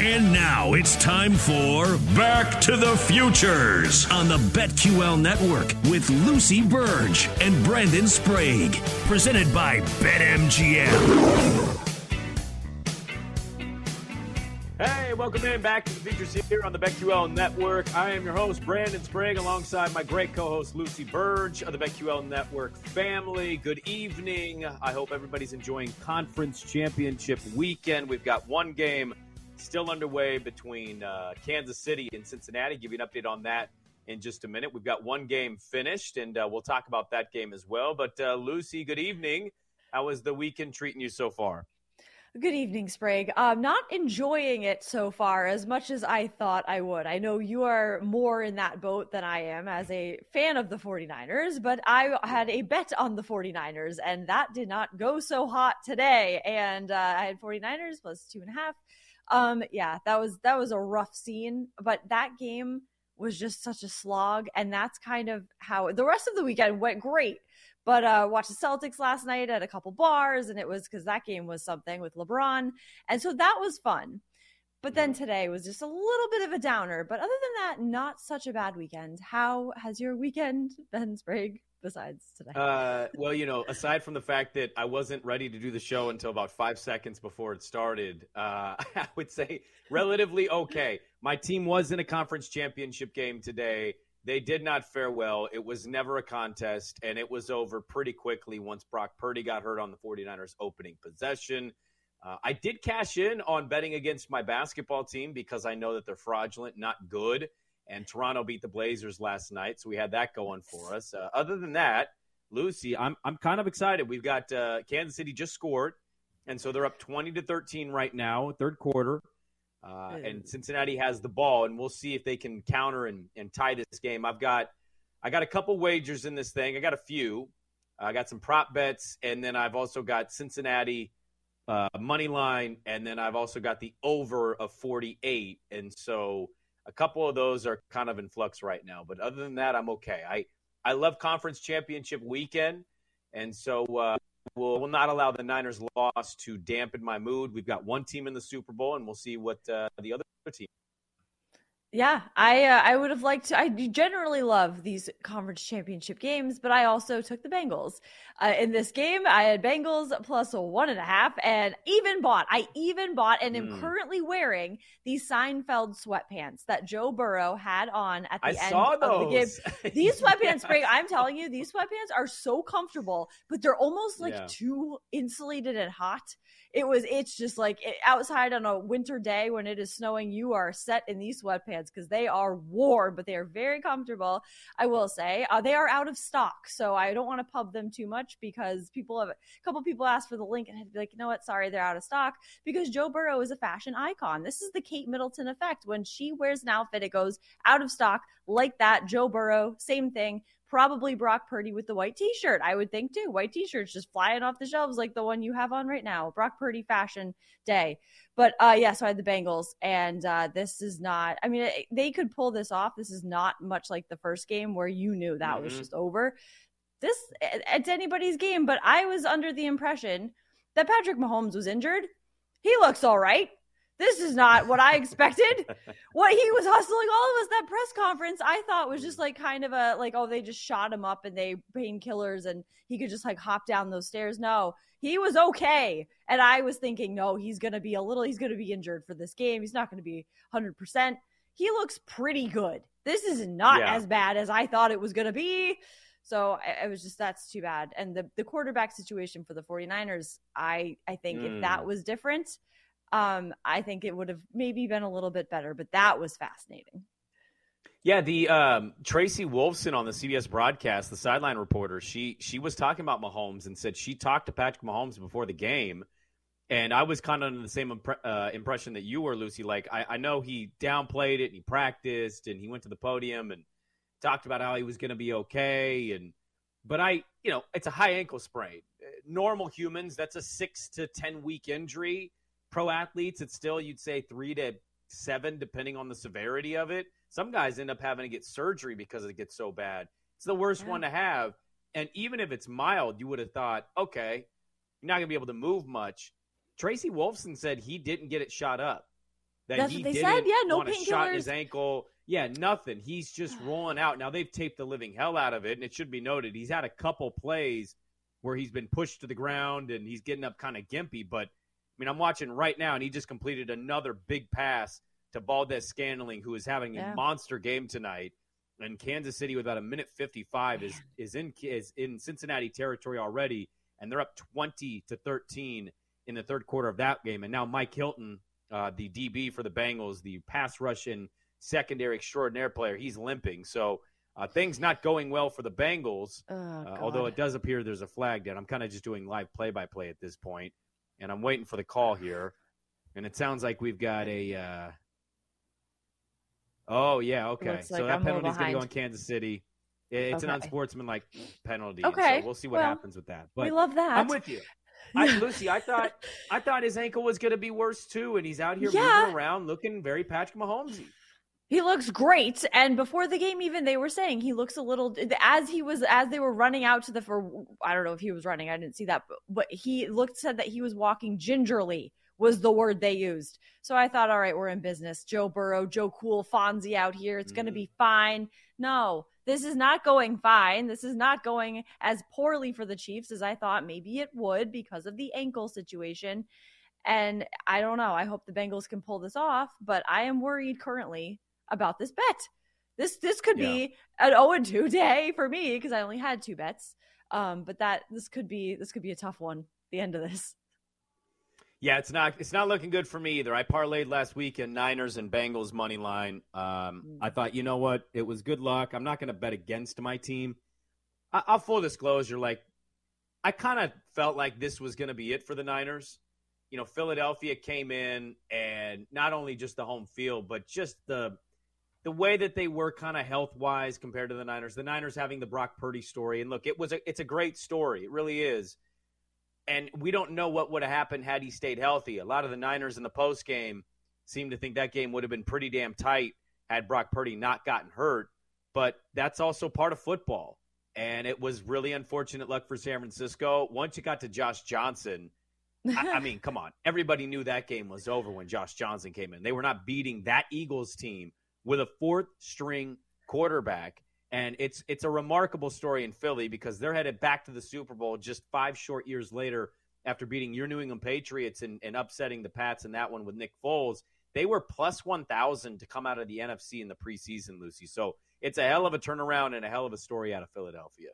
And now it's time for Back to the Futures on the BetQL Network with Lucy Burge and Brandon Sprague. Presented by BetMGM. Hey, welcome in Back to the Futures here on the BetQL Network. I am your host, Brandon Sprague, alongside my great co-host, Lucy Burge of the BetQL Network family. Good evening. I hope everybody's enjoying Conference Championship weekend. We've got one game still underway between Kansas City and Cincinnati. Give you an update on that in just a minute. We've got one game finished, and we'll talk about that game as well. But, Lucy, good evening. How is the weekend treating you so far? Good evening, Sprague. I'm not enjoying it so far as much as I thought I would. I know you are more in that boat than I am as a fan of the 49ers, but I had a bet on the 49ers, and that did not go so hot today. And I had 49ers plus 2.5. Yeah, that was a rough scene, but that game was just such a slog, and that's kind of how the rest of the weekend went great. But watched the Celtics last night at a couple bars, and it was because that game was something with LeBron. And so that was fun. But then today was just a little bit of a downer. But other than that, not such a bad weekend. How has your weekend been, Sprague, besides today? Well, you know, aside from the fact that I wasn't ready to do the show until about 5 seconds before it started, I would say relatively okay. My team was in a conference championship game today. They did not fare well. It was never a contest, and it was over pretty quickly once Brock Purdy got hurt on the 49ers opening possession. I did cash in on betting against my basketball team because I know that they're fraudulent, not good, and Toronto beat the Blazers last night, so we had that going for us. Other than that, Lucy, I'm kind of excited. We've got Kansas City just scored, and so they're up 20-13 right now, third quarter. And Cincinnati has the ball, and we'll see if they can counter and tie this game. I got a couple wagers in this thing. I got a few. I got some prop bets, and then I've also got Cincinnati money line, and then I've also got the over of 48. And so a couple of those are kind of in flux right now. But other than that, I'm okay. I love conference championship weekend, and so we'll not allow the Niners' loss to dampen my mood. We've got one team in the Super Bowl, and we'll see what the other team. Yeah, I would have liked to. I generally love these conference championship games, but I also took the Bengals. In this game, I had Bengals plus 1.5 and even bought and am currently wearing these Seinfeld sweatpants that Joe Burrow had on at the end of the game. These sweatpants, Spring, I'm telling you, these sweatpants are so comfortable, but they're almost like too insulated and hot. It's just like outside on a winter day when it is snowing, you are set in these sweatpants because they are warm, but they are very comfortable. I will say they are out of stock, so I don't want to pub them too much because a couple people asked for the link and I'd be like, you know what? Sorry, they're out of stock because Joe Burrow is a fashion icon. This is the Kate Middleton effect. When she wears an outfit, it goes out of stock like that. Joe Burrow, same thing. Probably Brock Purdy with the white T-shirt, I would think, too. White T-shirts just flying off the shelves like the one you have on right now. Brock Purdy fashion day. But, so I had the Bengals, and this is not – I mean, they could pull this off. This is not much like the first game where you knew that was just over. This – it's anybody's game, but I was under the impression that Patrick Mahomes was injured. He looks all right. This is not what I expected. What he was hustling all of us, that press conference, I thought was just like kind of a, like, oh, they just shot him up and they painkillers and he could just like hop down those stairs. No, he was okay. And I was thinking, no, he's going to be injured for this game. He's not going to be 100%. He looks pretty good. This is not as bad as I thought it was going to be. So I was just, that's too bad. And the quarterback situation for the 49ers, I think if that was different, I think it would have maybe been a little bit better, but that was fascinating. Yeah, the Tracy Wolfson on the CBS broadcast, the sideline reporter, she was talking about Mahomes and said she talked to Patrick Mahomes before the game, and I was kind of under the same impression that you were, Lucy. Like, I know he downplayed it and he practiced and he went to the podium and talked about how he was going to be okay, but it's a high ankle sprain. Normal humans, that's a 6 to 10 week injury. Pro athletes, it's still, you'd say, 3 to 7, depending on the severity of it. Some guys end up having to get surgery because it gets so bad. It's the worst one to have. And even if it's mild, you would have thought, okay, you're not going to be able to move much. Tracy Wolfson said he didn't get it shot up. that that's he what they didn't said. Yeah, no want a shot in his ankle. Yeah, nothing. He's just rolling out. Now, they've taped the living hell out of it, and it should be noted he's had a couple plays where he's been pushed to the ground and he's getting up kind of gimpy. But, I mean, I'm watching right now, and he just completed another big pass to Valdes-Scantling, who is having a monster game tonight. And Kansas City, with about a minute 55, is in Cincinnati territory already, and they're up 20-13 in the third quarter of that game. And now Mike Hilton, the DB for the Bengals, the pass rushing secondary extraordinaire player, he's limping. So things not going well for the Bengals, although it does appear there's a flag down. I'm kind of just doing live play-by-play at this point, and I'm waiting for the call here. And it sounds like we've got a okay. So that penalty is going to go on Kansas City. It's an unsportsmanlike penalty. Okay. So we'll see what happens with that. But we love that. I'm with you. Lucy, I thought his ankle was going to be worse too, and he's out here moving around looking very Patrick Mahomesy. He looks great, and before the game even they were saying he looks a little as they were running out to the I don't know if he was running. I didn't see that, but he said that he was walking gingerly. Was the word they used. So I thought, all right, we're in business. Joe Burrow, Joe Cool, Fonzie out here. It's going to be fine. No, this is not going fine. This is not going as poorly for the Chiefs as I thought maybe it would because of the ankle situation. And I don't know. I hope the Bengals can pull this off, but I am worried currently about this bet. This could be an 0-2 day for me because I only had two bets. But this could be a tough one, the end of this. Yeah, it's not looking good for me either. I parlayed last week in Niners and Bengals money line. I thought, you know what? It was good luck. I'm not going to bet against my team. I'll full disclosure, I kind of felt like this was going to be it for the Niners. You know, Philadelphia came in, and not only just the home field, but just the way that they were kind of health-wise compared to the Niners. The Niners having the Brock Purdy story. And, look, it's a great story. It really is. And we don't know what would have happened had he stayed healthy. A lot of the Niners in the postgame seem to think that game would have been pretty damn tight had Brock Purdy not gotten hurt. But that's also part of football. And it was really unfortunate luck for San Francisco. Once you got to Josh Johnson, I mean, come on. Everybody knew that game was over when Josh Johnson came in. They were not beating that Eagles team with a fourth-string quarterback. And it's a remarkable story in Philly because they're headed back to the Super Bowl just 5 short years later after beating your New England Patriots and upsetting the Pats in that one with Nick Foles. They were plus 1,000 to come out of the NFC in the preseason, Lucy. So it's a hell of a turnaround and a hell of a story out of Philadelphia.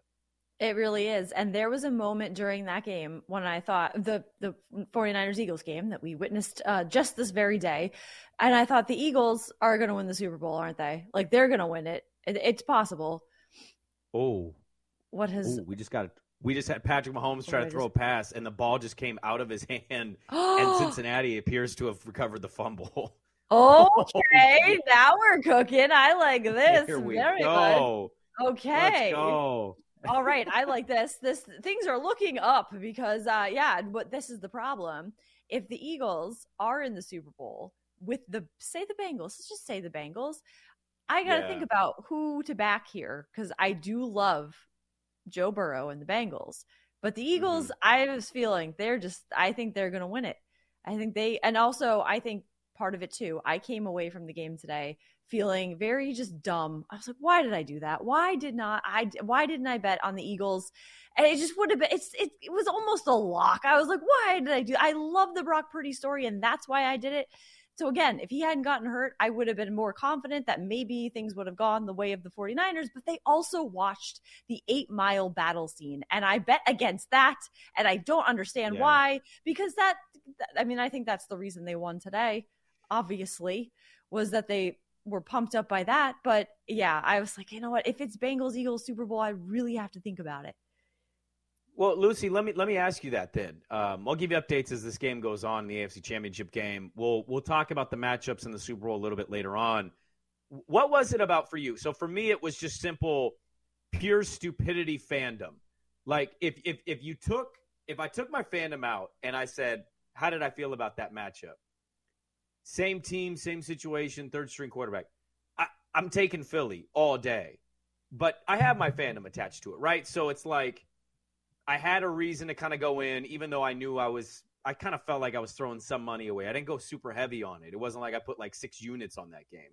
It really is. And there was a moment during that game when I thought the 49ers-Eagles game that we witnessed just this very day. And I thought the Eagles are going to win the Super Bowl, aren't they? Like, they're going to win it. It's possible. Oh, what has we just had Patrick Mahomes try to throw a pass, and the ball just came out of his hand, and Cincinnati appears to have recovered the fumble. Okay, now we're cooking. I like this. Here we go. Good. Okay, let's go. All right, I like this. This things are looking up because but this is the problem. If the Eagles are in the Super Bowl with the Bengals, let's just say the Bengals. I got to think about who to back here because I do love Joe Burrow and the Bengals. But the Eagles, I have this feeling I think they're going to win it. I think I think part of it too, I came away from the game today feeling very just dumb. I was like, why did I do that? Why didn't I bet on the Eagles? And it just would have been, it was almost a lock. I was like, why did I do that? I love the Brock Purdy story and that's why I did it. So again, if he hadn't gotten hurt, I would have been more confident that maybe things would have gone the way of the 49ers, but they also watched the 8 Mile battle scene. And I bet against that. And I don't understand why, because I think that's the reason they won today, obviously, was that they were pumped up by that. But yeah, I was like, you know what? If it's Bengals-Eagles Super Bowl, I really have to think about it. Well, Lucy, let me ask you that then. I'll give you updates as this game goes on, the AFC Championship game. We'll talk about the matchups in the Super Bowl a little bit later on. What was it about for you? So for me, it was just simple, pure stupidity fandom. Like if I took my fandom out and I said, how did I feel about that matchup? Same team, same situation, third string quarterback. I'm taking Philly all day, but I have my fandom attached to it, right? So it's like, I had a reason to kind of go in, even though I knew I was I kind of felt like I was throwing some money away. I didn't go super heavy on it. It wasn't like I put like 6 units on that game.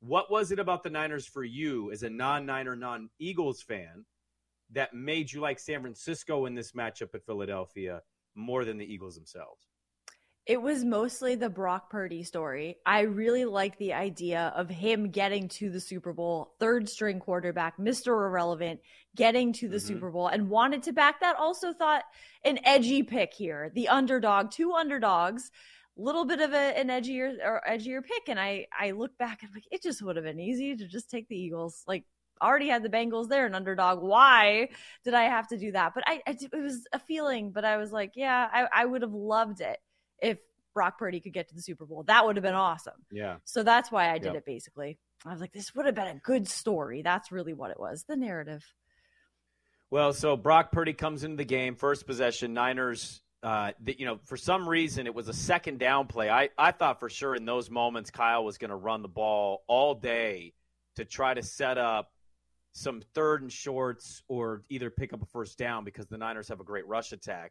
What was it about the Niners for you as a non-Niner, non-Eagles fan that made you like San Francisco in this matchup at Philadelphia more than the Eagles themselves? It was mostly the Brock Purdy story. I really like the idea of him getting to the Super Bowl, third string quarterback, Mr. Irrelevant, getting to the Super Bowl, and wanted to back that. Also thought an edgy pick here, the underdog, 2 underdogs, little bit of an edgier or edgier pick. And I look back and I'm like, it just would have been easy to just take the Eagles. Like, already had the Bengals there, an underdog. Why did I have to do that? But it was a feeling, but I was like, yeah, I would have loved it if Brock Purdy could get to the Super Bowl. That would have been awesome. Yeah. So that's why I did it, basically. I was like, this would have been a good story. That's really what it was, the narrative. Well, so Brock Purdy comes into the game, first possession, Niners, for some reason it was a second down play. I thought for sure in those moments Kyle was going to run the ball all day to try to set up some third and shorts or either pick up a first down because the Niners have a great rush attack.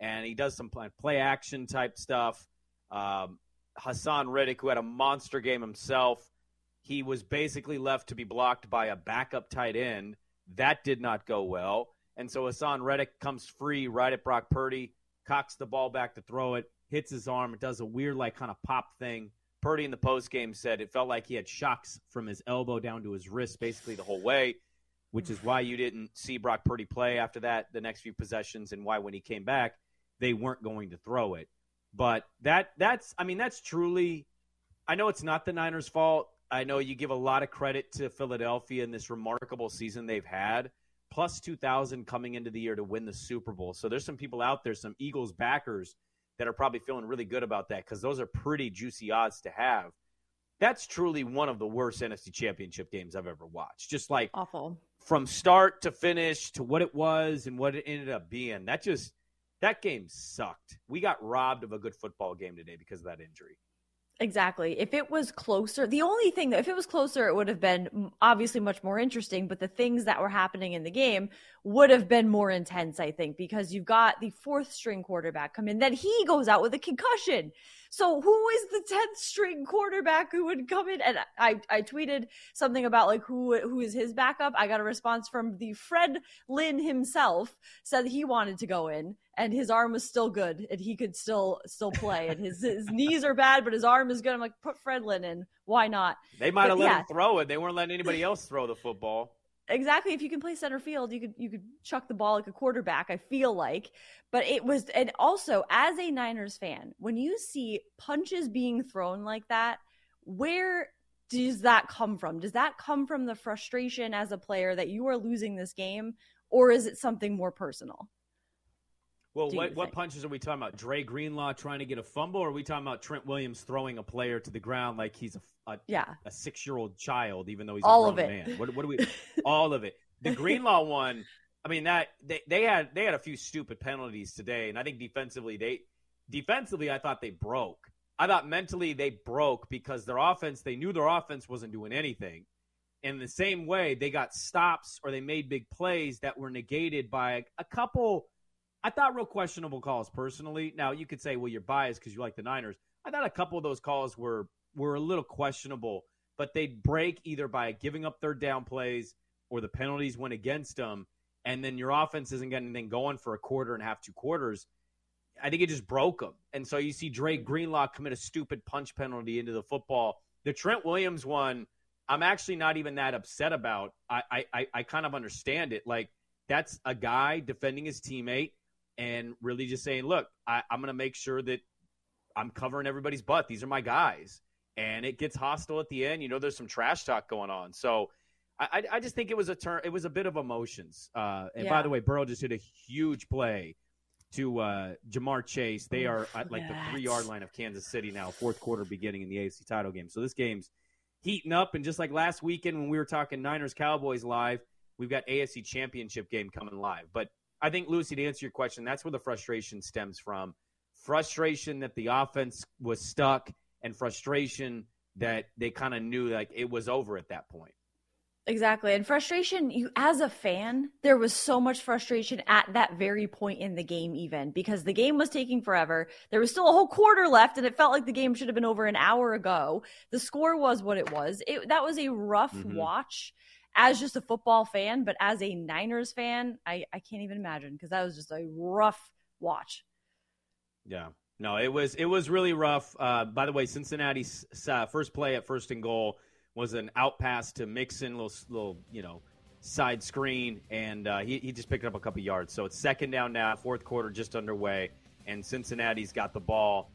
And he does some play action type stuff. Hassan Reddick, who had a monster game himself, he was basically left to be blocked by a backup tight end. That did not go well. And so Hassan Reddick comes free right at Brock Purdy, cocks the ball back to throw it, hits his arm. It does a weird like kind of pop thing. Purdy in the postgame said it felt like he had shocks from his elbow down to his wrist basically the whole way, which is why you didn't see Brock Purdy play after that the next few possessions and why when he came back, they weren't going to throw it. But that's truly – I know it's not the Niners' fault. I know you give a lot of credit to Philadelphia in this remarkable season they've had, plus 2,000 coming into the year to win the Super Bowl. So there's some people out there, some Eagles backers, that are probably feeling really good about that because those are pretty juicy odds to have. That's truly one of the worst NFC Championship games I've ever watched. Just like awful from start to finish to what it was and what it ended up being. That game sucked. We got robbed of a good football game today because of that injury. Exactly. If it was closer, the only thing that if it was closer, it would have been obviously much more interesting, but the things that were happening in the game would have been more intense, I think, because you've got the 4th string quarterback come in, then he goes out with a concussion. So who is the 10th string quarterback who would come in? And I tweeted something about like who is his backup. I got a response from the Fred Lynn himself, said he wanted to go in. And his arm was still good, and he could still play. And his knees are bad, but his arm is good. I'm like, put Fred Lynn in. Why not? They might have let him throw it. They weren't letting anybody else throw the football. Exactly. If you can play center field, you could chuck the ball like a quarterback, I feel like. But it was – and also, as a Niners fan, when you see punches being thrown like that, where – does that come from? Does that come from the frustration as a player that you are losing this game, or is it something more personal? Well, what punches are we talking about? Dre Greenlaw trying to get a fumble, or are we talking about Trent Williams throwing a player to the ground like he's a 6-year-old child, even though he's all a grown man? What do we all of it? The Greenlaw one, I mean that they had a few stupid penalties today, and I think defensively I thought they broke. I thought mentally they broke because they knew their offense wasn't doing anything. And in the same way, they got stops or they made big plays that were negated by a couple – I thought real questionable calls personally. Now, you could say, well, you're biased because you like the Niners. I thought a couple of those calls were a little questionable, but they'd break either by giving up third down plays or the penalties went against them, and then your offense isn't getting anything going for a quarter and a half, 2 quarters. I think it just broke them. And so you see Dre Greenlaw commit a stupid punch penalty into the football. The Trent Williams one, I'm actually not even that upset about. I kind of understand it. Like, that's a guy defending his teammate. And really just saying, look, I'm going to make sure that I'm covering everybody's butt. These are my guys. And it gets hostile at the end. You know, there's some trash talk going on. So I just think it was it was a bit of emotions. By the way, Burrow just did a huge play to Jamar Chase. They are at like the 3-yard line of Kansas City now, 4th quarter beginning in the AFC title game. So this game's heating up. And just like last weekend when we were talking Niners-Cowboys live, we've got AFC championship game coming live. But I think, Lucy, to answer your question, that's where the frustration stems from. Frustration that the offense was stuck and frustration that they kind of knew like it was over at that point. Exactly. And frustration, you as a fan, there was so much frustration at that very point in the game even, because the game was taking forever. There was still a whole quarter left, and it felt like the game should have been over an hour ago. The score was what it was. That was a rough watch as just a football fan, but as a Niners fan, I can't even imagine, because that was just a rough watch. Yeah. No, it was really rough. By the way, Cincinnati's first play at 1st and goal was an out pass to Mixon, little side screen, and he just picked up a couple yards. So it's 2nd down now, 4th quarter just underway, and Cincinnati's got the ball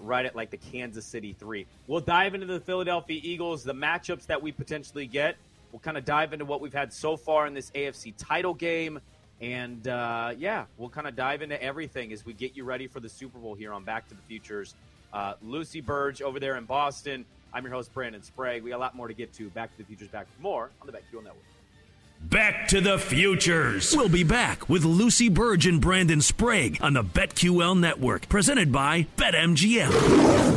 right at like the Kansas City 3. We'll dive into the Philadelphia Eagles, the matchups that we potentially get. We'll kind of dive into what we've had so far in this AFC title game, and we'll kind of dive into everything as we get you ready for the Super Bowl here on Back to the Futures. Lucy Burge over there in Boston. I'm your host, Brandon Sprague. We got a lot more to get to. Back to the Futures, back with more on the BetQL Network. Back to the Futures. We'll be back with Lucy Burge and Brandon Sprague on the BetQL Network, presented by BetMGM.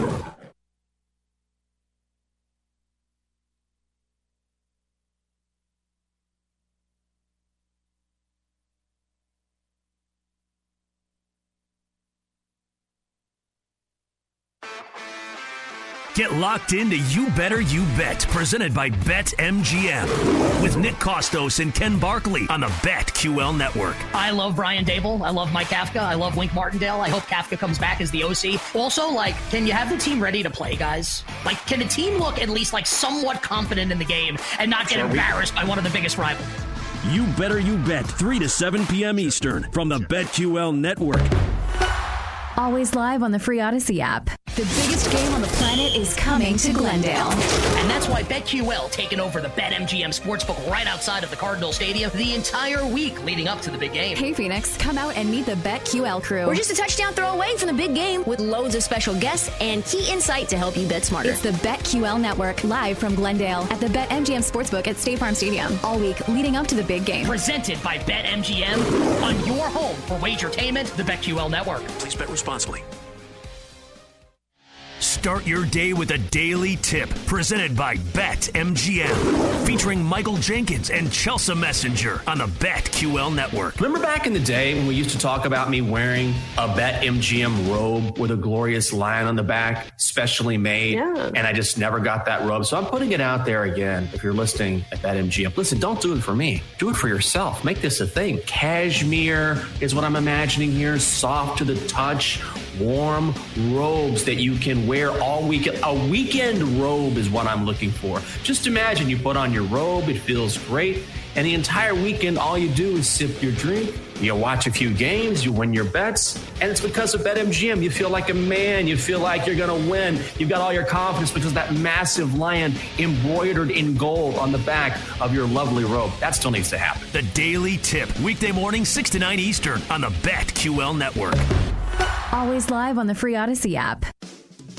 Get locked into You Better You Bet, presented by BetMGM, with Nick Costos and Ken Barkley on the BetQL Network. I love Brian Dable. I love Mike Kafka. I love Wink Martindale. I hope Kafka comes back as the OC. Also, can you have the team ready to play, guys? Can the team look at least somewhat confident in the game and not get embarrassed by one of the biggest rivals? You Better You Bet, 3 to 7 p.m. Eastern, from the BetQL Network. Always live on the free Odyssey app. The biggest game on the planet is coming to Glendale. And that's why BetQL taking over the BetMGM Sportsbook right outside of the Cardinal Stadium the entire week leading up to the big game. Hey, Phoenix, come out and meet the BetQL crew. We're just a touchdown throw away from the big game with loads of special guests and key insight to help you bet smarter. It's the BetQL Network, live from Glendale at the BetMGM Sportsbook at State Farm Stadium all week leading up to the big game. Presented by BetMGM, on your home for wagertainment, the BetQL Network. Please bet responsibly. Start your day with a daily tip presented by BetMGM, featuring Michael Jenkins and Chelsea Messenger on the BetQL Network. Remember back in the day when we used to talk about me wearing a BetMGM robe with a glorious lion on the back, specially made, and I just never got that robe. So I'm putting it out there again. If you're listening at BetMGM, listen, don't do it for me. Do it for yourself. Make this a thing. Cashmere is what I'm imagining here, soft to the touch, warm robes that you can wear all weekend. A weekend robe is what I'm looking for. Just imagine you put on your robe, it feels great, and the entire weekend all you do is sip your drink, you watch a few games, you win your bets, and it's because of BetMGM. You feel like a man. You feel like you're going to win. You've got all your confidence because of that massive lion embroidered in gold on the back of your lovely robe. That still needs to happen. The Daily Tip, weekday morning, 6 to 9 Eastern on the BetQL Network. Always live on the free Odyssey app.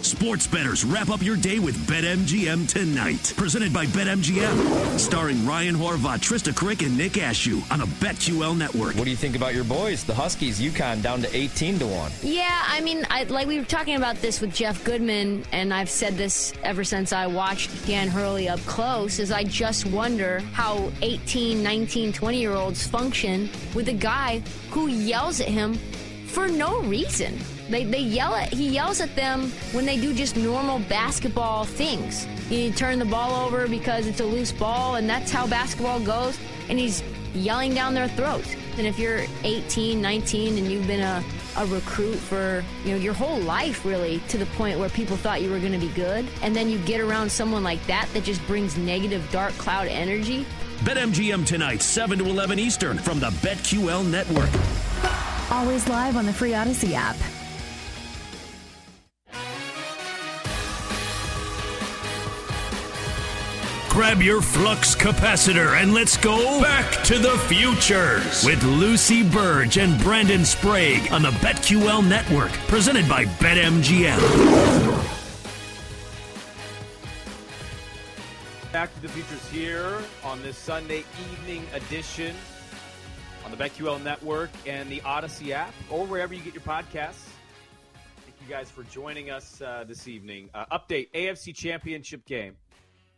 Sports bettors, wrap up your day with BetMGM tonight, presented by BetMGM, starring Ryan Horvath, Trista Crick, and Nick Ashew on the BetQL Network. What do you think about your boys, the Huskies, UConn, down to 18-1? Yeah, I mean, we were talking about this with Jeff Goodman, and I've said this ever since I watched Dan Hurley up close, is I just wonder how 18, 19, 20-year-olds function with a guy who yells at him for no reason. He yells at them when they do just normal basketball things. You turn the ball over because it's a loose ball, and that's how basketball goes, and he's yelling down their throats. And if you're 18, 19, and you've been a recruit for your whole life, really, to the point where people thought you were going to be good, and then you get around someone like that that just brings negative dark cloud energy. BetMGM tonight, 7 to 11 Eastern, from the BetQL Network. Always live on the free Odyssey app. Grab your flux capacitor and let's go back to the futures with Lucy Burge and Brandon Sprague on the BetQL Network, presented by BetMGM. Back to the Futures here on this Sunday evening edition on the BetQL Network and the Odyssey app, or wherever you get your podcasts. Thank you guys for joining us this evening. Update, AFC Championship game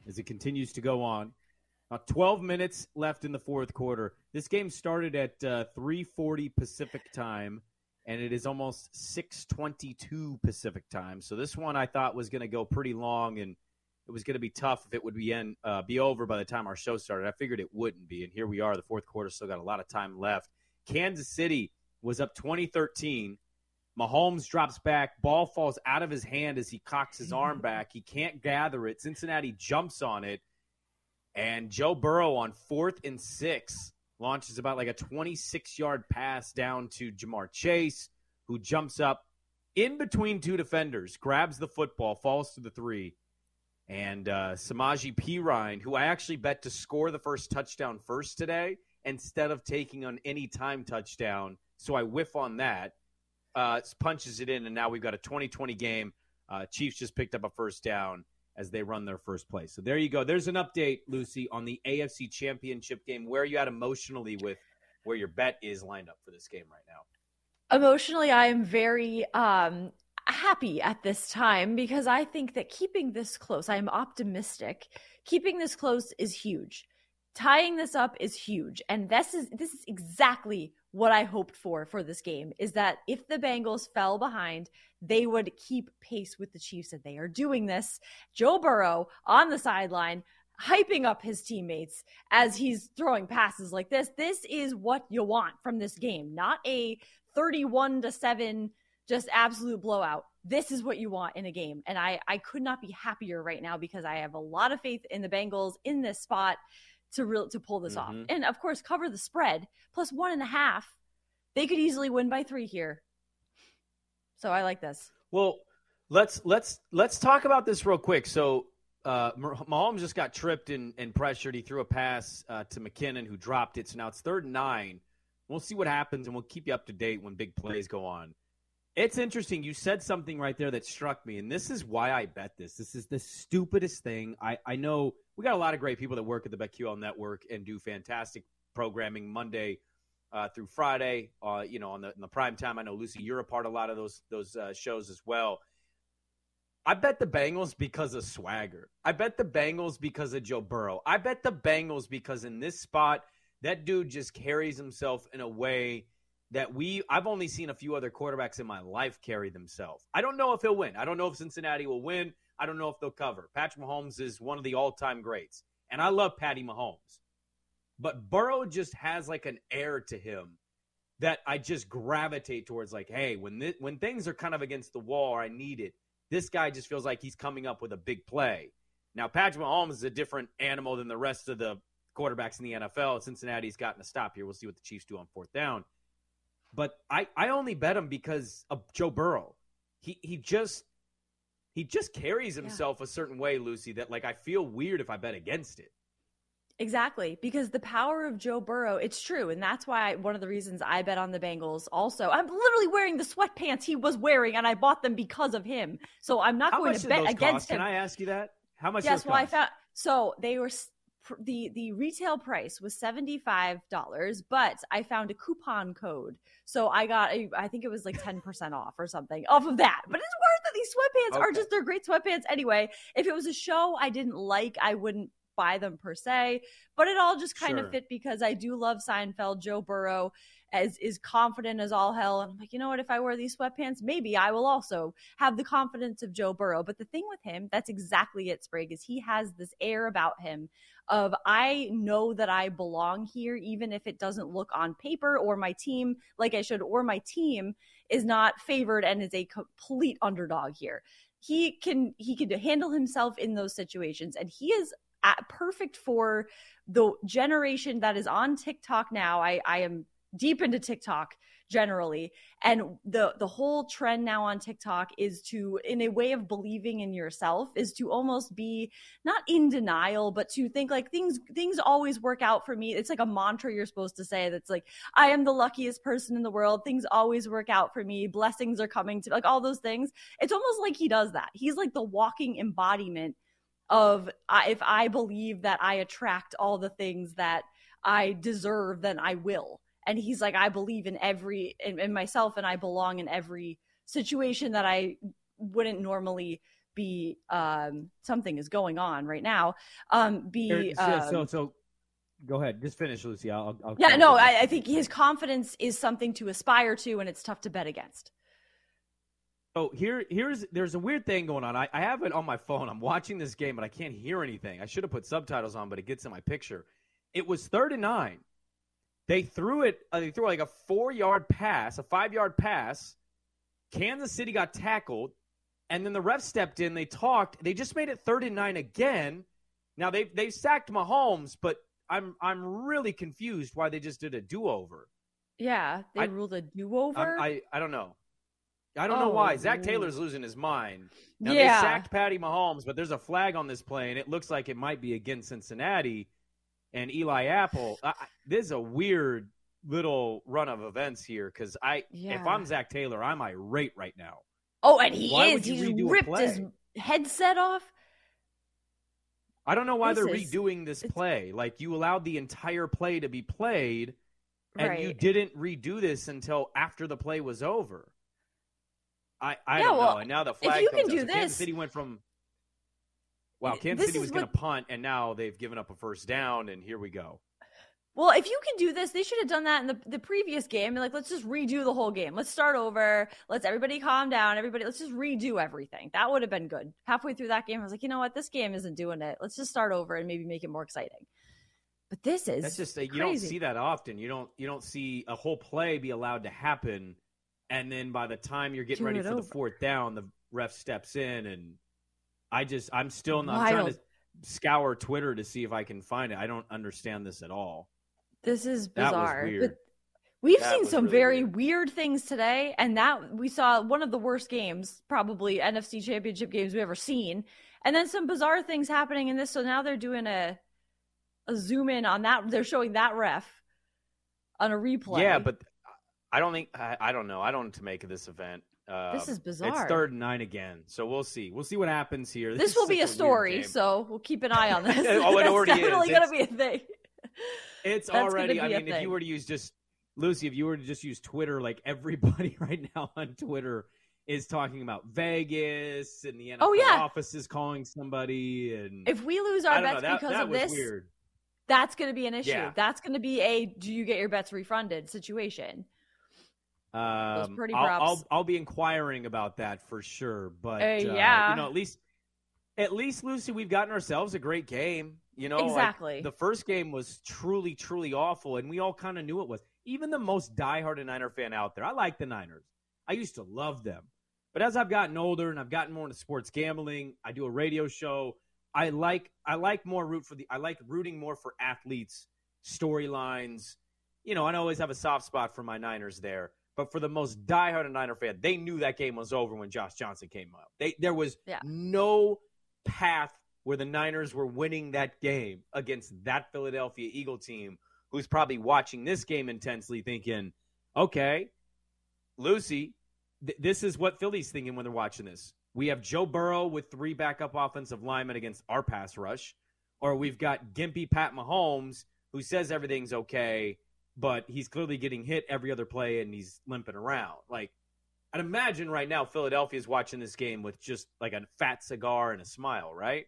as it continues to go on. 12 minutes left in the fourth quarter. This game started at 3:40 Pacific time, and it is almost 6:22 Pacific time. So this one I thought was going to go pretty long, and it was going to be tough if it would be over by the time our show started. I figured it wouldn't be, and here we are. The fourth quarter still got a lot of time left. Kansas City was up 20-13. Mahomes drops back. Ball falls out of his hand as he cocks his arm back. He can't gather it. Cincinnati jumps on it. And Joe Burrow on 4th and 6 launches about like a 26-yard pass down to Jamar Chase, who jumps up in between two defenders, grabs the football, falls to the 3. And Samaje Perine, who I actually bet to score the first touchdown first today instead of taking on any time touchdown. So I whiff on that. Punches it in, and now we've got a 20-20 game. Chiefs just picked up a first down as they run their first play. So there you go. There's an update, Lucy, on the AFC Championship game. Where are you at emotionally with where your bet is lined up for this game right now? Emotionally, I am very happy at this time because I think that keeping this close, I am optimistic. Keeping this close is huge. Tying this up is huge. And this is exactly what I hoped for this game, is that if the Bengals fell behind, they would keep pace with the Chiefs, and they are doing this. Joe Burrow on the sideline, hyping up his teammates as he's throwing passes like this. This is what you want from this game, not a 31-7 just absolute blowout. This is what you want in a game. And I could not be happier right now because I have a lot of faith in the Bengals in this spot to pull this off. And of course, cover the spread plus 1.5. They could easily win by 3 here. So I like this. Well, let's talk about this real quick. So Mahomes just got tripped and pressured. He threw a pass to McKinnon, who dropped it. So now it's 3rd and 9. We'll see what happens, and we'll keep you up to date when big plays go on. It's interesting. You said something right there that struck me, and this is why I bet this. This is the stupidest thing. I know we got a lot of great people that work at the BetQL Network and do fantastic programming Monday through Friday, on the prime time. I know, Lucy, you're a part of a lot of those shows as well. I bet the Bengals because of swagger. I bet the Bengals because of Joe Burrow. I bet the Bengals because in this spot, that dude just carries himself in a way that I've only seen a few other quarterbacks in my life carry themselves. I don't know if he'll win. I don't know if Cincinnati will win. I don't know if they'll cover. Patrick Mahomes is one of the all-time greats, and I love Patty Mahomes. But Burrow just has like an air to him that I just gravitate towards, like, hey, when things are kind of against the wall or I need it, this guy just feels like he's coming up with a big play. Now, Patrick Mahomes is a different animal than the rest of the quarterbacks in the NFL. Cincinnati's gotten a stop here. We'll see what the Chiefs do on 4th down. But I only bet him because of Joe Burrow. He just carries himself a certain way, Lucy, that like I feel weird if I bet against it. Exactly, because the power of Joe Burrow, it's true. And that's why one of the reasons I bet on the Bengals also. I'm literally wearing the sweatpants he was wearing, and I bought them because of him. So I'm not going to bet against him. Can I ask you that? How much Yes, well, cost? I found – so they were – the retail price was $75, but I found a coupon code. So I got – I think it was like 10% off or something off of that. But it's worth it. These sweatpants are just – they're great sweatpants. Anyway, if it was a show I didn't like, I wouldn't buy them per se, but it all just kind of fit because I do love Seinfeld. Joe Burrow is confident as all hell. And I'm like, you know what? If I wear these sweatpants, maybe I will also have the confidence of Joe Burrow. But the thing with him, that's exactly it, Sprague, is he has this air about him of, I know that I belong here, even if it doesn't look on paper or my team like I should, or my team is not favored and is a complete underdog here. He can handle himself in those situations. And he is perfect for the generation that is on TikTok now. I am deep into TikTok generally, and the whole trend now on TikTok is to, in a way of believing in yourself, is to almost be not in denial, but to think like things always work out for me. It's like a mantra you're supposed to say that's like, I am the luckiest person in the world, things always work out for me, blessings are coming to, like, all those things. It's almost like he does that. He's like the walking embodiment of, if I believe that I attract all the things that I deserve, then I will. And he's like, I believe in myself, and I belong in every situation that I wouldn't normally be, something is going on right now. Go ahead. Just finish, Lucy. I'll yeah, no, I think his confidence is something to aspire to, and it's tough to bet against. Oh, there's a weird thing going on. I have it on my phone. I'm watching this game, but I can't hear anything. I should have put subtitles on, but it gets in my picture. It was 3rd and 9. They threw like a 4-yard pass, a 5-yard pass. Kansas City got tackled, and then the ref stepped in. They talked. They just made it 3rd and 9 again. Now they've sacked Mahomes, but I'm really confused why they just did a do-over. Yeah, they ruled a do-over? I don't know. I don't know why. Zach Taylor's losing his mind. Now, they sacked Patty Mahomes, but there's a flag on this play, and it looks like it might be against Cincinnati and Eli Apple. This is a weird little run of events here because if I'm Zach Taylor, I'm irate right now. Oh, and he is. He ripped his headset off. I don't know why redoing this play. Like, you allowed the entire play to be played, and you didn't redo this until after the play was over. I don't know. And now the flag comes up. Kansas City went from – wow, Kansas City was going to punt, and now they've given up a first down, and here we go. Well, if you can do this, they should have done that in the previous game. Like, let's just redo the whole game. Let's start over. Let's everybody calm down. Let's just redo everything. That would have been good. Halfway through that game, I was like, you know what? This game isn't doing it. Let's just start over and maybe make it more exciting. But this is crazy. You don't see that often. You don't see a whole play be allowed to happen. And then by the time you're getting ready for the 4th down, the ref steps in, and I'm still not trying to scour Twitter to see if I can find it. I don't understand this at all. This is bizarre. But we've seen some very weird things today, and that we saw one of the worst games, probably NFC Championship games we've ever seen. And then some bizarre things happening in this. So now they're doing a zoom in on that. They're showing that ref on a replay. Yeah, but I don't think I don't know. I don't want to make this event. This is bizarre. It's 3rd and 9 again, so we'll see. We'll see what happens here. This will be a story, so we'll keep an eye on this. Oh, it already is. It's definitely going to be a thing. It's already. I mean, if you were to use Lucy, if you were to just use Twitter, like everybody right now on Twitter is talking about Vegas and the NFL office is calling somebody. And if we lose our bets because of this, weird. That's going to be an issue. Yeah. That's going to be a do you get your bets refunded situation. Those pretty props. I'll be inquiring about that for sure. But at least Lucy, we've gotten ourselves a great game. You know, exactly. The first game was truly, truly awful, and we all kind of knew it was. Even the most diehard Niner fan out there, I like the Niners. I used to love them. But as I've gotten older and I've gotten more into sports gambling, I do a radio show. I like rooting more for athletes, storylines. You know, I always have a soft spot for my Niners there. But for the most diehard Niner fan, they knew that game was over when Josh Johnson came up. There was no path where the Niners were winning that game against that Philadelphia Eagle team, who's probably watching this game intensely thinking, okay, Lucy, this is what Philly's thinking when they're watching this. We have Joe Burrow with 3 backup offensive linemen against our pass rush, or we've got gimpy Pat Mahomes who says everything's okay, but he's clearly getting hit every other play and he's limping around. Like, I'd imagine right now Philadelphia's watching this game with just like a fat cigar and a smile, right?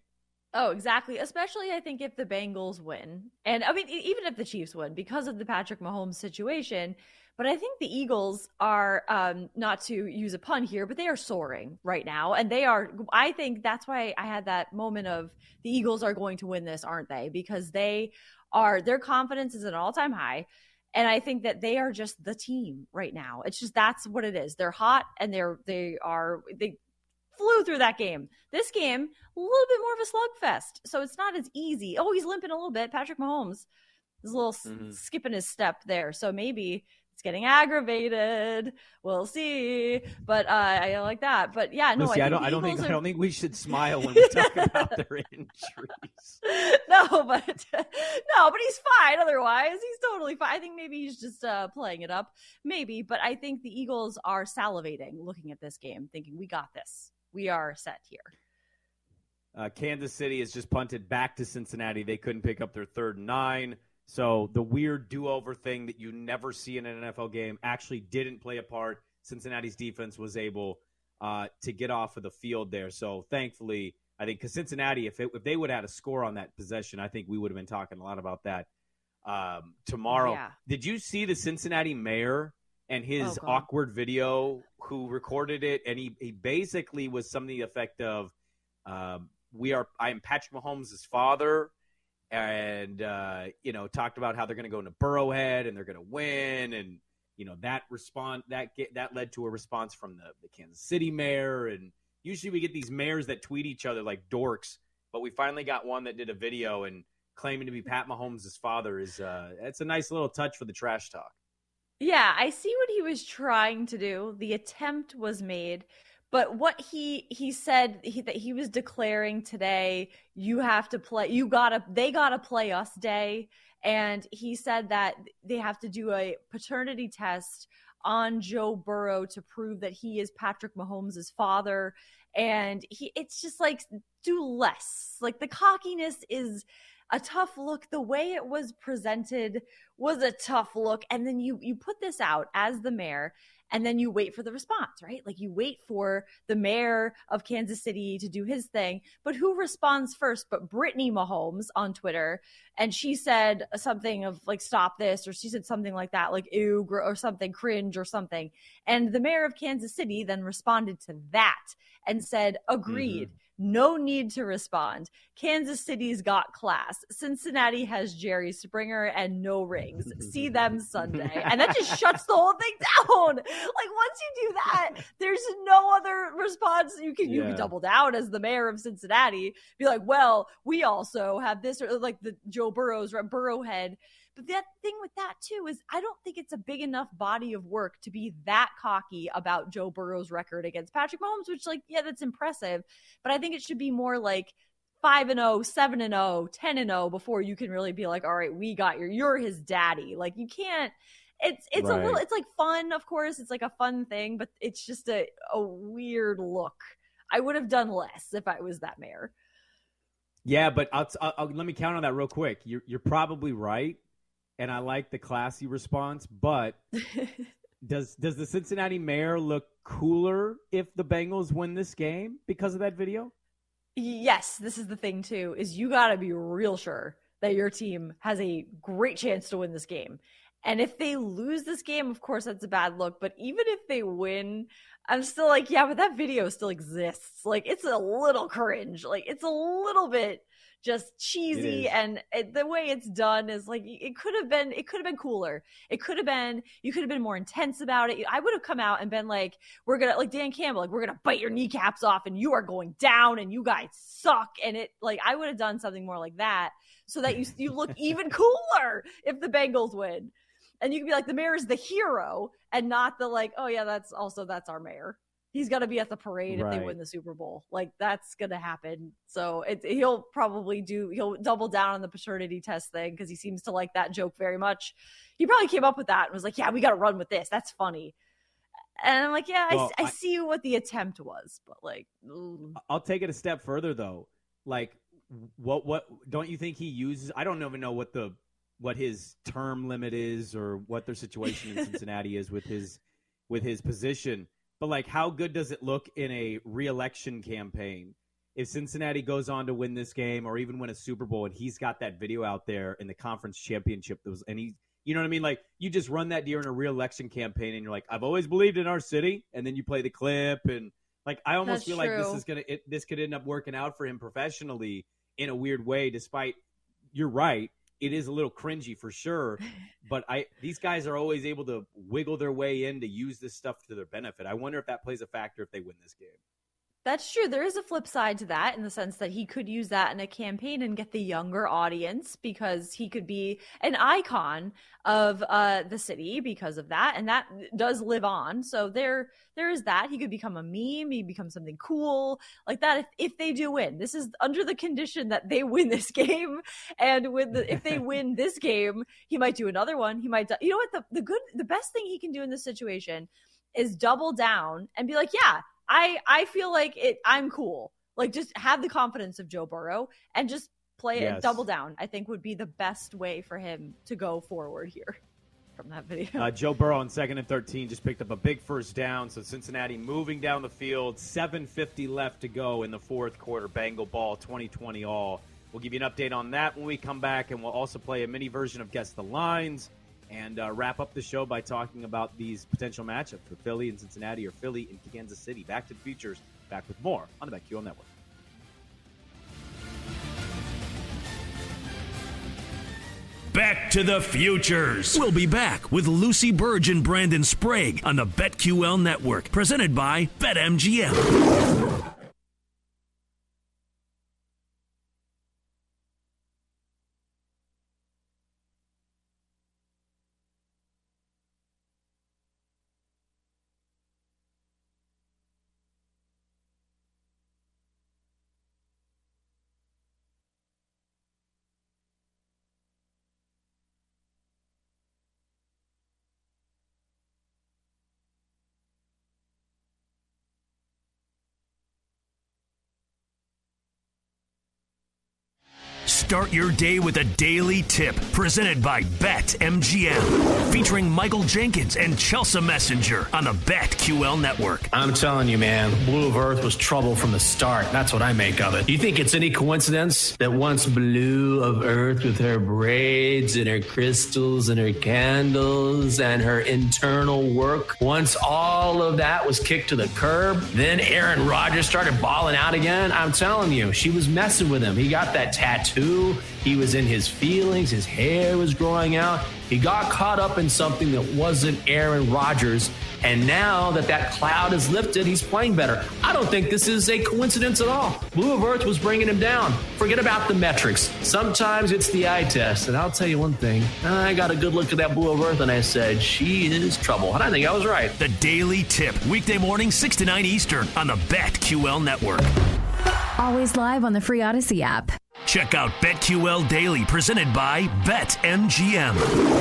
Oh, exactly. Especially, I think, if the Bengals win. And, I mean, even if the Chiefs win because of the Patrick Mahomes situation. But I think the Eagles are, not to use a pun here, but they are soaring right now. And they are – I think that's why I had that moment of the Eagles are going to win this, aren't they? Because they are – their confidence is at an all-time high. And I think that they are just the team right now. It's just that's what it is. They're hot and they flew through that game. This game, a little bit more of a slugfest. So it's not as easy. Oh, he's limping a little bit. Patrick Mahomes is a little skipping his step there. So maybe it's getting aggravated. We'll see. But I like that. But yeah, no, Lucy, I don't think we should smile when we talk about their injuries. No, but he's fine otherwise. He's totally fine. I think maybe he's just playing it up. Maybe. But I think the Eagles are salivating looking at this game, thinking we got this. We are set here. Kansas City has just punted back to Cincinnati. They couldn't pick up their 3rd and 9. So the weird do-over thing that you never see in an NFL game actually didn't play a part. Cincinnati's defense was able to get off of the field there. So thankfully, I think because Cincinnati, if they would have had a score on that possession, I think we would have been talking a lot about that tomorrow. Yeah. Did you see the Cincinnati mayor and his awkward video, who recorded it? And he basically was something to the effect of, I am Patrick Mahomes' father. And, talked about how they're going to go into Burrowhead and they're going to win. And, that led to a response from the Kansas City mayor. And usually we get these mayors that tweet each other like dorks, but we finally got one that did a video and claiming to be Pat Mahomes' father is it's a nice little touch for the trash talk. Yeah, I see what he was trying to do. The attempt was made. But what he said that he was declaring today, they gotta play us day. And he said that they have to do a paternity test on Joe Burrow to prove that he is Patrick Mahomes' father. And it's just like, do less. Like, the cockiness is a tough look. The way it was presented was a tough look. And then you put this out as the mayor, and then you wait for the response, right? Like, you wait for the mayor of Kansas City to do his thing. But who responds first but Brittany Mahomes on Twitter? And she said something of like, stop this, or she said something like that, like, ew, or something, cringe or something. And the mayor of Kansas City then responded to that and said, agreed. Mm-hmm. No need to respond. Kansas City's got class. Cincinnati has Jerry Springer and no rings. See them Sunday. And that just shuts the whole thing down. Like, once you do that, there's no other response. You can double down as the mayor of Cincinnati. Be like, well, we also have this, or like the Joe Burrow's Burrowhead. But that thing with that, too, is I don't think it's a big enough body of work to be that cocky about Joe Burrow's record against Patrick Mahomes, which, like, yeah, that's impressive. But I think it should be more like 5-0, 7-0, 10-0 before you can really be like, all right, we got you're his daddy. Like, you can't. It's right. It's like fun, of course. It's like a fun thing, but it's just a weird look. I would have done less if I was that mayor. Yeah, but I'll let me count on that real quick. You're probably right. And I like the classy response, but does the Cincinnati mayor look cooler if the Bengals win this game because of that video? Yes, this is the thing too, is you got to be real sure that your team has a great chance to win this game. And if they lose this game, of course, that's a bad look. But even if they win, I'm still like, yeah, but that video still exists. Like, it's a little cringe. Like, it's a little bit just cheesy, and the way it's done is like, it could have been cooler. You could have been more intense about it. I would have come out and been like, we're going to, like Dan Campbell, like, we're going to bite your kneecaps off and you are going down and you guys suck. And it, like, I would have done something more like that so that you look even cooler if the Bengals win. And you can be like, the mayor is the hero and not the, like, oh yeah, that's our mayor. He's got to be at the parade if they win the Super Bowl. Like, that's going to happen. So he'll double down on the paternity test thing because he seems to like that joke very much. He probably came up with that and was like, yeah, we got to run with this. That's funny. And I'm like, yeah, well, I see what the attempt was, but like, I'll take it a step further though. Like, what don't you think he uses? I don't even know what his term limit is or what their situation in Cincinnati is with his position. But, like, how good does it look in a re-election campaign if Cincinnati goes on to win this game or even win a Super Bowl and he's got that video out there in the conference championship? You know what I mean? Like, you just run that deer in a re-election campaign and you're like, I've always believed in our city. And then you play the clip. And, like, I almost feel like this could end up working out for him professionally in a weird way, despite you're right. It is a little cringy for sure, but these guys are always able to wiggle their way in to use this stuff to their benefit. I wonder if that plays a factor if they win this game. That's true. There is a flip side to that in the sense that he could use that in a campaign and get the younger audience because he could be an icon of the city because of that. And that does live on. So there is that. He could become a meme. He becomes something cool like that if they do win. This is under the condition that they win this game. And if they win this game, he might do another one. He might you know what? The best thing he can do in this situation is double down and be like, yeah, I feel like I'm cool. Like, just have the confidence of Joe Burrow and just play it and double down, I think, would be the best way for him to go forward here from that video. Joe Burrow on 2nd and 13 just picked up a big first down. So Cincinnati moving down the field, 7:50 left to go in the fourth quarter. Bengal ball, 20-20 all. We'll give you an update on that when we come back, and we'll also play a mini version of Guess the Lines and wrap up the show by talking about these potential matchups for Philly and Cincinnati or Philly and Kansas City. Back to the Futures, back with more on the BetQL Network. Back to the Futures. We'll be back with Lucy Burge and Brandon Sprague on the BetQL Network, presented by BetMGM. Start your day with a daily tip presented by BetMGM, featuring Michael Jenkins and Chelsea Messenger on the BetQL Network. I'm telling you, man, Blue of Earth was trouble from the start. That's what I make of it. Do you think it's any coincidence that once Blue of Earth, with her braids and her crystals and her candles and her internal work, once all of that was kicked to the curb, then Aaron Rodgers started balling out again? I'm telling you, she was messing with him. He got that tattoo. He was in his feelings. His hair was growing out. He got caught up in something that wasn't Aaron Rodgers. And now that that cloud is lifted, he's playing better. I don't think this is a coincidence at all. Blue of Earth was bringing him down. Forget about the metrics. Sometimes it's the eye test. And I'll tell you one thing. I got a good look at that Blue of Earth, and I said, she is trouble. And I think I was right. The Daily Tip, weekday morning, 6 to 9 Eastern on the BetQL Network. Always live on the free Odyssey app. Check out BetQL Daily, presented by BetMGM,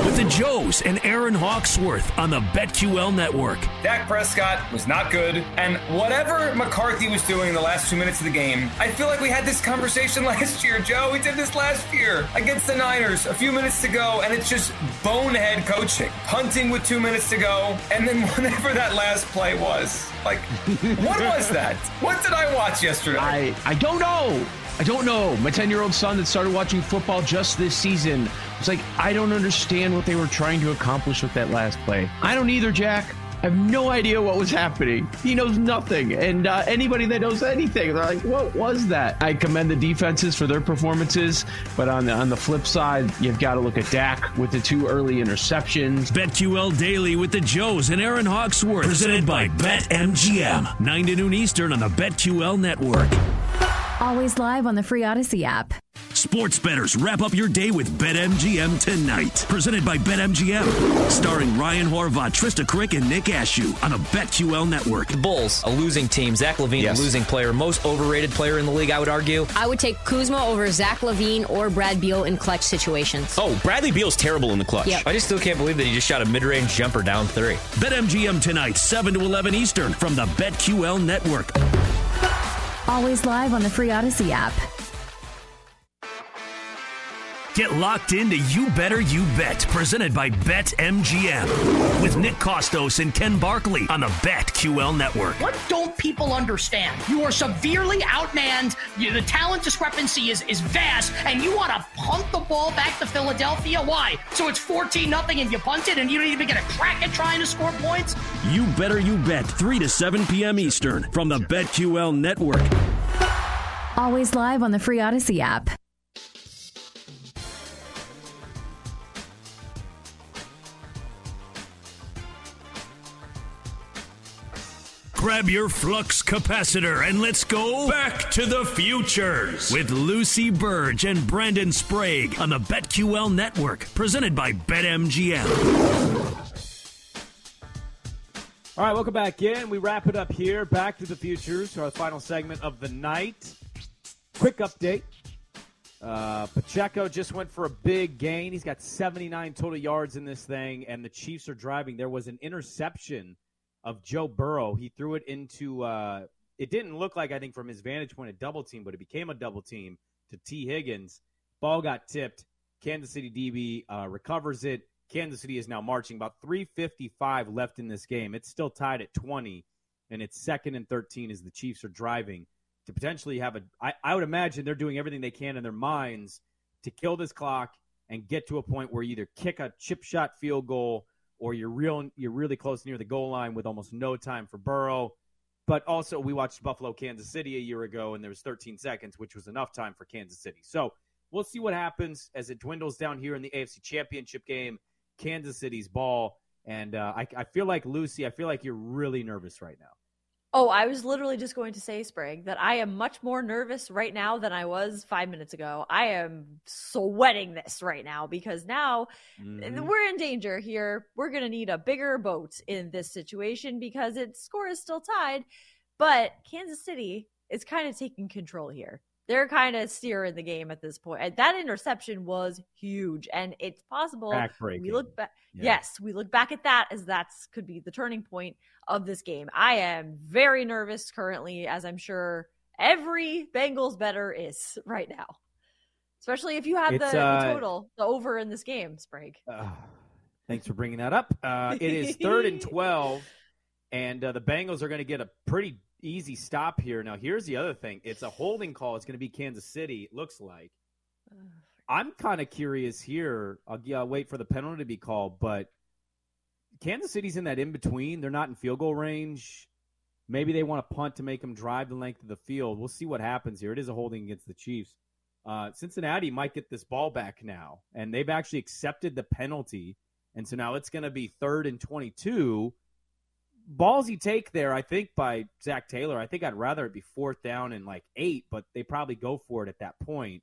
with the Joes and Aaron Hawksworth on the BetQL Network. Dak Prescott was not good, and whatever McCarthy was doing in the last 2 minutes of the game, I feel like we had this conversation last year, Joe. We did this last year against the Niners, a few minutes to go, and it's just bonehead coaching. Punting with 2 minutes to go, and then whatever that last play was. Like, what was that? What did I watch yesterday? I don't know. I don't know. My 10-year-old son that started watching football just this season was like, I don't understand what they were trying to accomplish with that last play. I don't either, Jack. I have no idea what was happening. He knows nothing. And anybody that knows anything, they're like, what was that? I commend the defenses for their performances. But on the flip side, you've got to look at Dak with the two early interceptions. BetQL Daily with the Joes and Aaron Hawksworth. Presented by BetMGM. 9 to noon Eastern on the BetQL Network. Always live on the free Odyssey app. Sports bettors, wrap up your day with BetMGM tonight. Presented by BetMGM. Starring Ryan Horvath, Trista Crick, and Nick Ashew on a BetQL Network. The Bulls, a losing team. Zach LaVine, yes. A losing player. Most overrated player in the league, I would argue. I would take Kuzma over Zach LaVine or Brad Beal in clutch situations. Oh, Bradley Beal's terrible in the clutch. Yep. I just still can't believe that he just shot a mid-range jumper down three. BetMGM tonight, 7 to 11 Eastern from the BetQL Network. Always live on the free Odyssey app. Get locked into You Better You Bet, presented by BetMGM, with Nick Costos and Ken Barkley on the BetQL Network. What don't people understand? You are severely outmanned, the talent discrepancy is vast, and you want to punt the ball back to Philadelphia? Why? So it's 14-0 and you punt it and you don't even get a crack at trying to score points? You Better You Bet, 3 to 7 p.m. Eastern from the BetQL Network. Always live on the free Odyssey app. Grab your flux capacitor and let's go back to the Futures with Lucy Burge and Brandon Sprague on the BetQL Network, presented by BetMGM. All right, welcome back in. We wrap it up here. Back to the Futures, our final segment of the night. Quick update. Pacheco just went for a big gain. He's got 79 total yards in this thing, and the Chiefs are driving. There was an interception of Joe Burrow. He threw it into it didn't look like, I think, from his vantage point, a double team, but it became a double team to T. Higgins. Ball got tipped. Kansas City DB recovers it. Kansas City is now marching. About 3:55 left in this game. It's still tied at 20, and it's 2nd and 13 as the Chiefs are driving to potentially have a – I would imagine they're doing everything they can in their minds to kill this clock and get to a point where you either kick a chip shot field goal or you're really close near the goal line with almost no time for Burrow. But also we watched Buffalo, Kansas City a year ago, and there was 13 seconds, which was enough time for Kansas City. So we'll see what happens as it dwindles down here in the AFC Championship game, Kansas City's ball. And I feel like, Lucy, I feel like you're really nervous right now. Oh, I was literally just going to say, Sprague, that I am much more nervous right now than I was 5 minutes ago. I am sweating this right now because now we're in danger here. We're going to need a bigger boat in this situation because its score is still tied. But Kansas City is kind of taking control here. They're kind of steering the game at this point. That interception was huge, and it's possible we look back. Yeah. Yes, we look back at that as that could be the turning point of this game. I am very nervous currently, as I'm sure every Bengals bettor is right now, especially if you have the total, the over in this game, Sprague. Thanks for bringing that up. It is 3rd and 12, and the Bengals are going to get a pretty easy stop here. Now, here's the other thing. It's a holding call. It's going to be Kansas City, it looks like. I'm kind of curious here. I'll wait for the penalty to be called, but Kansas City's in that in-between. They're not in field goal range. Maybe they want to punt to make them drive the length of the field. We'll see what happens here. It is a holding against the Chiefs. Cincinnati might get this ball back now, and they've actually accepted the penalty, and so now it's going to be 3rd and 22. Ballsy take there, I think, by Zach Taylor. I think I'd rather it be 4th down and 8, but they probably go for it at that point.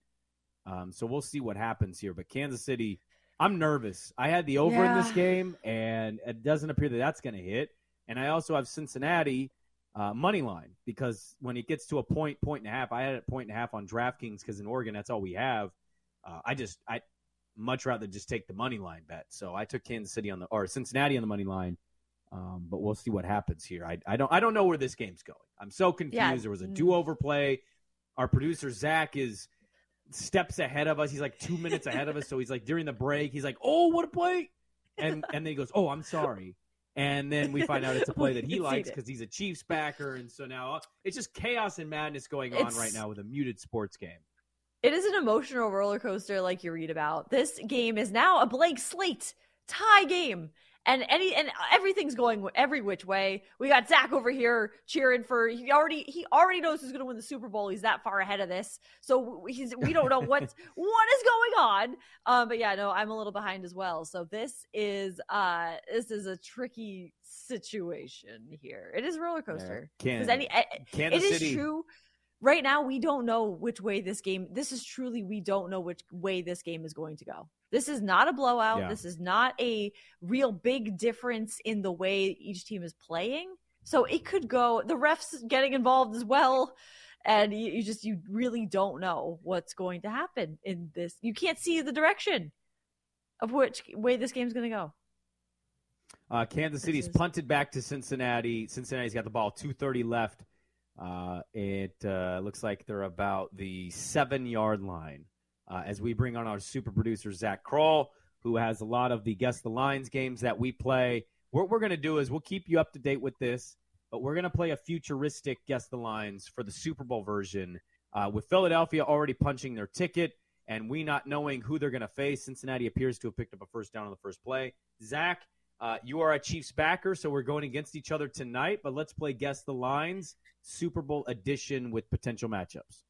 So we'll see what happens here. But Kansas City, I'm nervous. I had the over in this game, and it doesn't appear that that's going to hit. And I also have Cincinnati money line because when it gets to a point and a half, I had a 1.5 on DraftKings because in Oregon, that's all we have. I'd much rather just take the money line bet. So I took Cincinnati on the money line. But we'll see what happens here. I don't know where this game's going. I'm so confused. Yeah. There was a do-over play. Our producer, Zach, is steps ahead of us. He's like 2 minutes ahead of us. So he's like during the break, he's like, oh, what a play. And then he goes, oh, I'm sorry. And then we find out it's a play that he likes because he's a Chiefs backer. And so now it's just chaos and madness going on right now with a muted sports game. It is an emotional roller coaster like you read about. This game is now a blank slate tie game. And everything's going every which way. We got Zach over here cheering for he already knows who's going to win the Super Bowl. He's that far ahead of this, so we don't know what is going on. But yeah, no, I'm a little behind as well. So this is a tricky situation here. It is a roller coaster. Kansas City. It is true. Right now, we don't know which way this game. This is truly, we don't know which way this game is going to go. This is not a blowout. Yeah. This is not a real big difference in the way each team is playing. So it could go, the refs getting involved as well. And you really don't know what's going to happen in this. You can't see the direction of which way this game's going to go. Kansas City's punted back to Cincinnati. Cincinnati's got the ball, 2:30 left. It looks like they're about the 7-yard line. As we bring on our super producer, Zach Kroll, who has a lot of the Guess the Lines games that we play. What we're going to do is we'll keep you up to date with this, but we're going to play a futuristic Guess the Lines for the Super Bowl version with Philadelphia already punching their ticket and we not knowing who they're going to face. Cincinnati appears to have picked up a 1st down on the 1st play. Zach, you are a Chiefs backer, so we're going against each other tonight, but let's play Guess the Lines Super Bowl edition with potential matchups.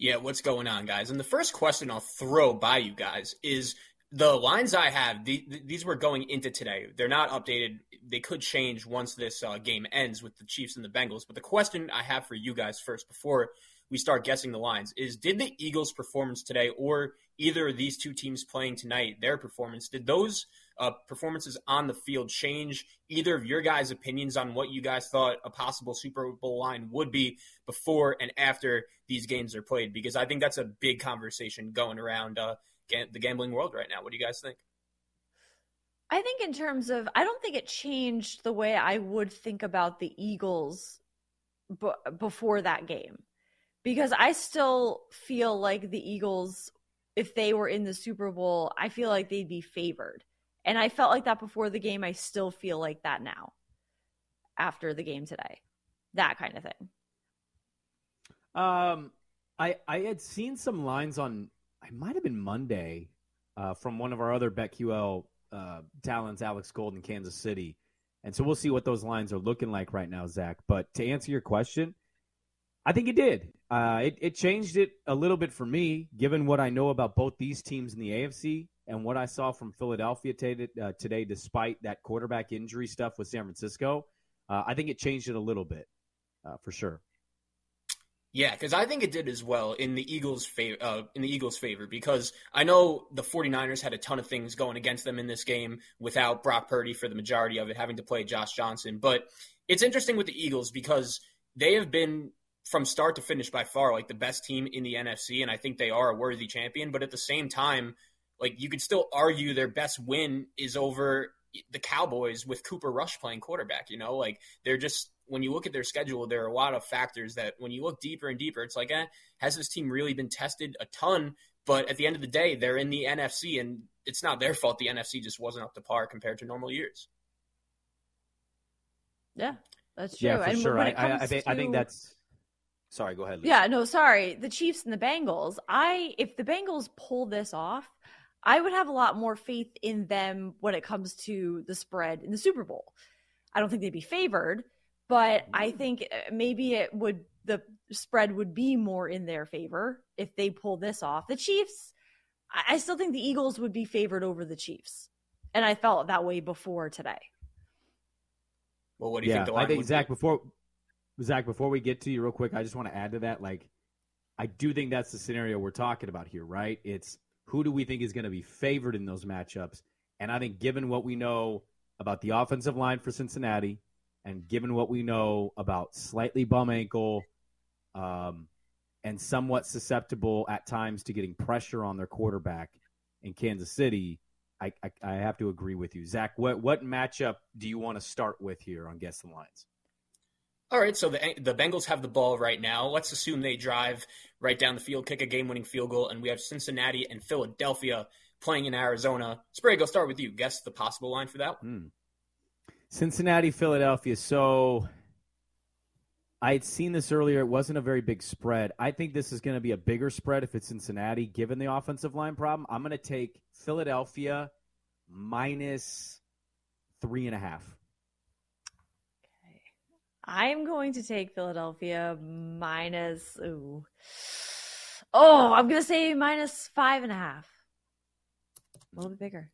Yeah, what's going on, guys? And the first question I'll throw by you guys is the lines I have, these were going into today. They're not updated. They could change once this game ends with the Chiefs and the Bengals. But the question I have for you guys first before we start guessing the lines is, did the Eagles' performance today or either of these two teams playing tonight, their performance, did those performances on the field change either of your guys' opinions on what you guys thought a possible Super Bowl line would be before and after these games are played? Because I think that's a big conversation going around the gambling world right now. What do you guys think? I think in terms of, I don't think it changed the way I would think about the Eagles before that game, because I still feel like the Eagles, if they were in the Super Bowl, I feel like they'd be favored. And I felt like that before the game. I still feel like that now after the game today, that kind of thing. I had seen some lines on, I might have been Monday, from one of our other BetQL talents, Alex Gold in Kansas City. And so we'll see what those lines are looking like right now, Zach. But to answer your question, I think it did. It changed it a little bit for me, given what I know about both these teams in the AFC and what I saw from Philadelphia today, despite that quarterback injury stuff with San Francisco. I think it changed it a little bit for sure. Yeah, because I think it did as well in the Eagles' favor because I know the 49ers had a ton of things going against them in this game without Brock Purdy for the majority of it, having to play Josh Johnson. But it's interesting with the Eagles because they have been, from start to finish by far, like the best team in the NFC, and I think they are a worthy champion. But at the same time, like you could still argue their best win is over the Cowboys with Cooper Rush playing quarterback. You know, like they're just – when you look at their schedule, there are a lot of factors that when you look deeper and deeper, it's like, has this team really been tested a ton? But at the end of the day, they're in the NFC, and it's not their fault. The NFC just wasn't up to par compared to normal years. Yeah, that's true. Yeah, for sure. I think that's – sorry, go ahead, Lisa. Yeah, no, sorry. The Chiefs and the Bengals. If the Bengals pull this off, I would have a lot more faith in them when it comes to the spread in the Super Bowl. I don't think they'd be favored, but I think maybe the spread would be more in their favor if they pull this off. The Chiefs, I still think the Eagles would be favored over the Chiefs, and I felt that way before today. Well, what do you think? The line I think Zach. Before we get to you, real quick, I just want to add to that. Like, I do think that's the scenario we're talking about here, right? It's who do we think is going to be favored in those matchups? And I think given what we know about the offensive line for Cincinnati, and given what we know about slightly bum ankle and somewhat susceptible at times to getting pressure on their quarterback in Kansas City, I have to agree with you. Zach, what matchup do you want to start with here on Guess the Lines? All right, so the Bengals have the ball right now. Let's assume they drive right down the field, kick a game-winning field goal, and we have Cincinnati and Philadelphia playing in Arizona. Sprague, I'll start with you. Guess the possible line for that one. Cincinnati, Philadelphia. So I had seen this earlier. It wasn't a very big spread. I think this is going to be a bigger spread if it's Cincinnati, given the offensive line problem. I'm going to take Philadelphia minus 3.5. I'm going to take Philadelphia minus, I'm going to say minus 5.5. A little bit bigger.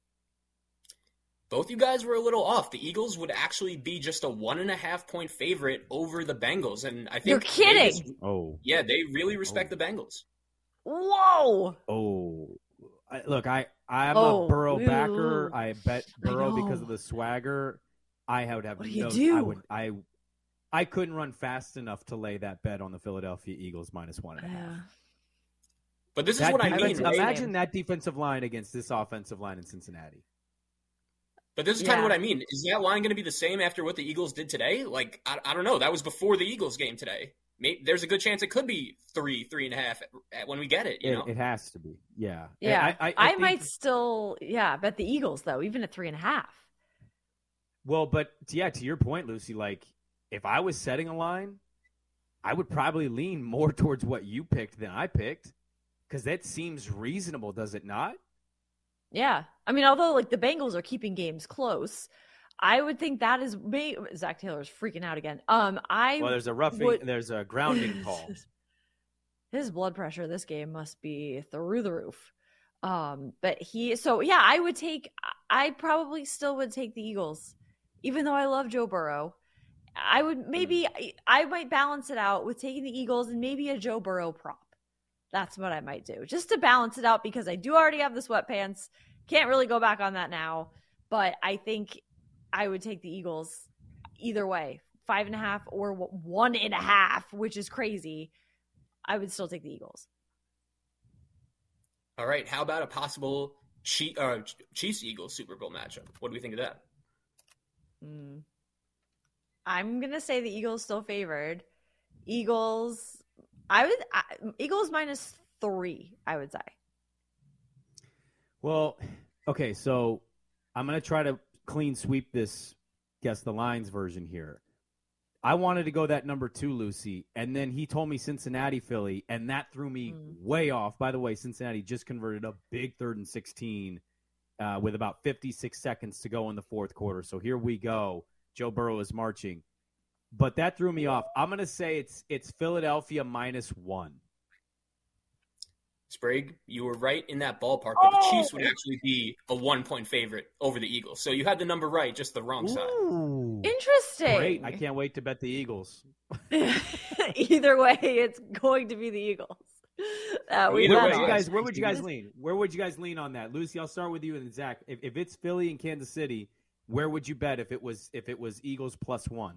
Both you guys were a little off. The Eagles would actually be just a 1.5-point favorite over the Bengals. And I think you're kidding. Yeah, they really respect the Bengals. Whoa. Oh, look, I'm a Burrow backer. I bet Burrow because of the swagger. I would have I couldn't run fast enough to lay that bet on the Philadelphia Eagles minus 1.5. But this is what I mean. Imagine that defensive line against this offensive line in Cincinnati. But this is kind of what I mean. Is that line going to be the same after what the Eagles did today? Like, I don't know. That was before the Eagles game today. Maybe there's a good chance it could be 3.5 when we get it. You know? It has to be. Yeah. Yeah. I might still, bet the Eagles, though, even at 3.5. Well, but, to your point, Lucy, like, if I was setting a line, I would probably lean more towards what you picked than I picked, because that seems reasonable, does it not? Yeah. I mean, although like the Bengals are keeping games close, I would think that is Zach Taylor's freaking out again. There's a grounding call. His blood pressure this game must be through the roof. I probably still would take the Eagles, even though I love Joe Burrow. I might balance it out with taking the Eagles and maybe a Joe Burrow prop. That's what I might do, just to balance it out, because I do already have the sweatpants. Can't really go back on that now, but I think I would take the Eagles either way, 5.5 or 1.5, which is crazy. I would still take the Eagles. All right. How about a possible Chiefs-Eagles Super Bowl matchup? What do we think of that? I'm going to say the Eagles still favored. Eagles minus 3, I would say. Well, okay, so I'm going to try to clean sweep this Guess the Lines version here. I wanted to go that number 2, Lucy, and then he told me Cincinnati, Philly, and that threw me way off. By the way, Cincinnati just converted a big 3rd and 16 with about 56 seconds to go in the fourth quarter. So here we go. Joe Burrow is marching. But that threw me off. I'm going to say it's Philadelphia -1. Sprague, you were right in that ballpark, but the Chiefs would actually be a 1-point favorite over the Eagles. So you had the number right, just the wrong side. Interesting. Great. I can't wait to bet the Eagles. Either way, it's going to be the Eagles. Where would you guys lean? Where would you guys lean on that? Lucy, I'll start with you, and Zach, if it's Philly and Kansas City, where would you bet if it was Eagles +1?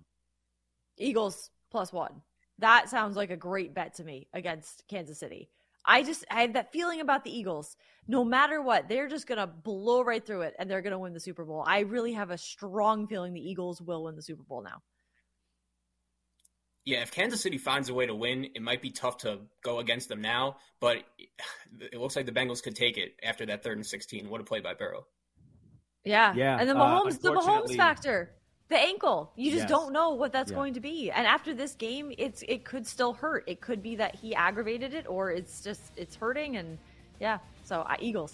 Eagles +1. That sounds like a great bet to me against Kansas City. I have that feeling about the Eagles. No matter what, they're just going to blow right through it, and they're going to win the Super Bowl. I really have a strong feeling the Eagles will win the Super Bowl now. Yeah, if Kansas City finds a way to win, it might be tough to go against them now, but it looks like the Bengals could take it after that 3rd and 16. What a play by Burrow. Yeah. And the Mahomes factor, the ankle. You just don't know what that's going to be. And after this game, it could still hurt. It could be that he aggravated it, or it's hurting. And so Eagles.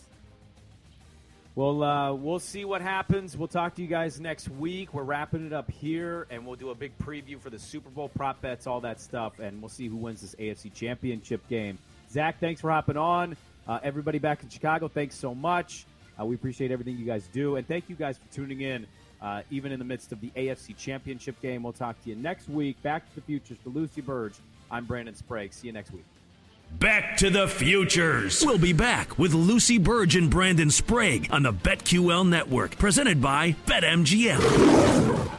Well, we'll see what happens. We'll talk to you guys next week. We're wrapping it up here, and we'll do a big preview for the Super Bowl, prop bets, all that stuff. And we'll see who wins this AFC Championship game. Zach, thanks for hopping on. Everybody back in Chicago, thanks so much. We appreciate everything you guys do. And thank you guys for tuning in. Even in the midst of the AFC Championship game. We'll talk to you next week. Back to the Futures for Lucy Burge. I'm Brandon Sprague. See you next week. Back to the Futures. We'll be back with Lucy Burge and Brandon Sprague on the BetQL Network, presented by BetMGM.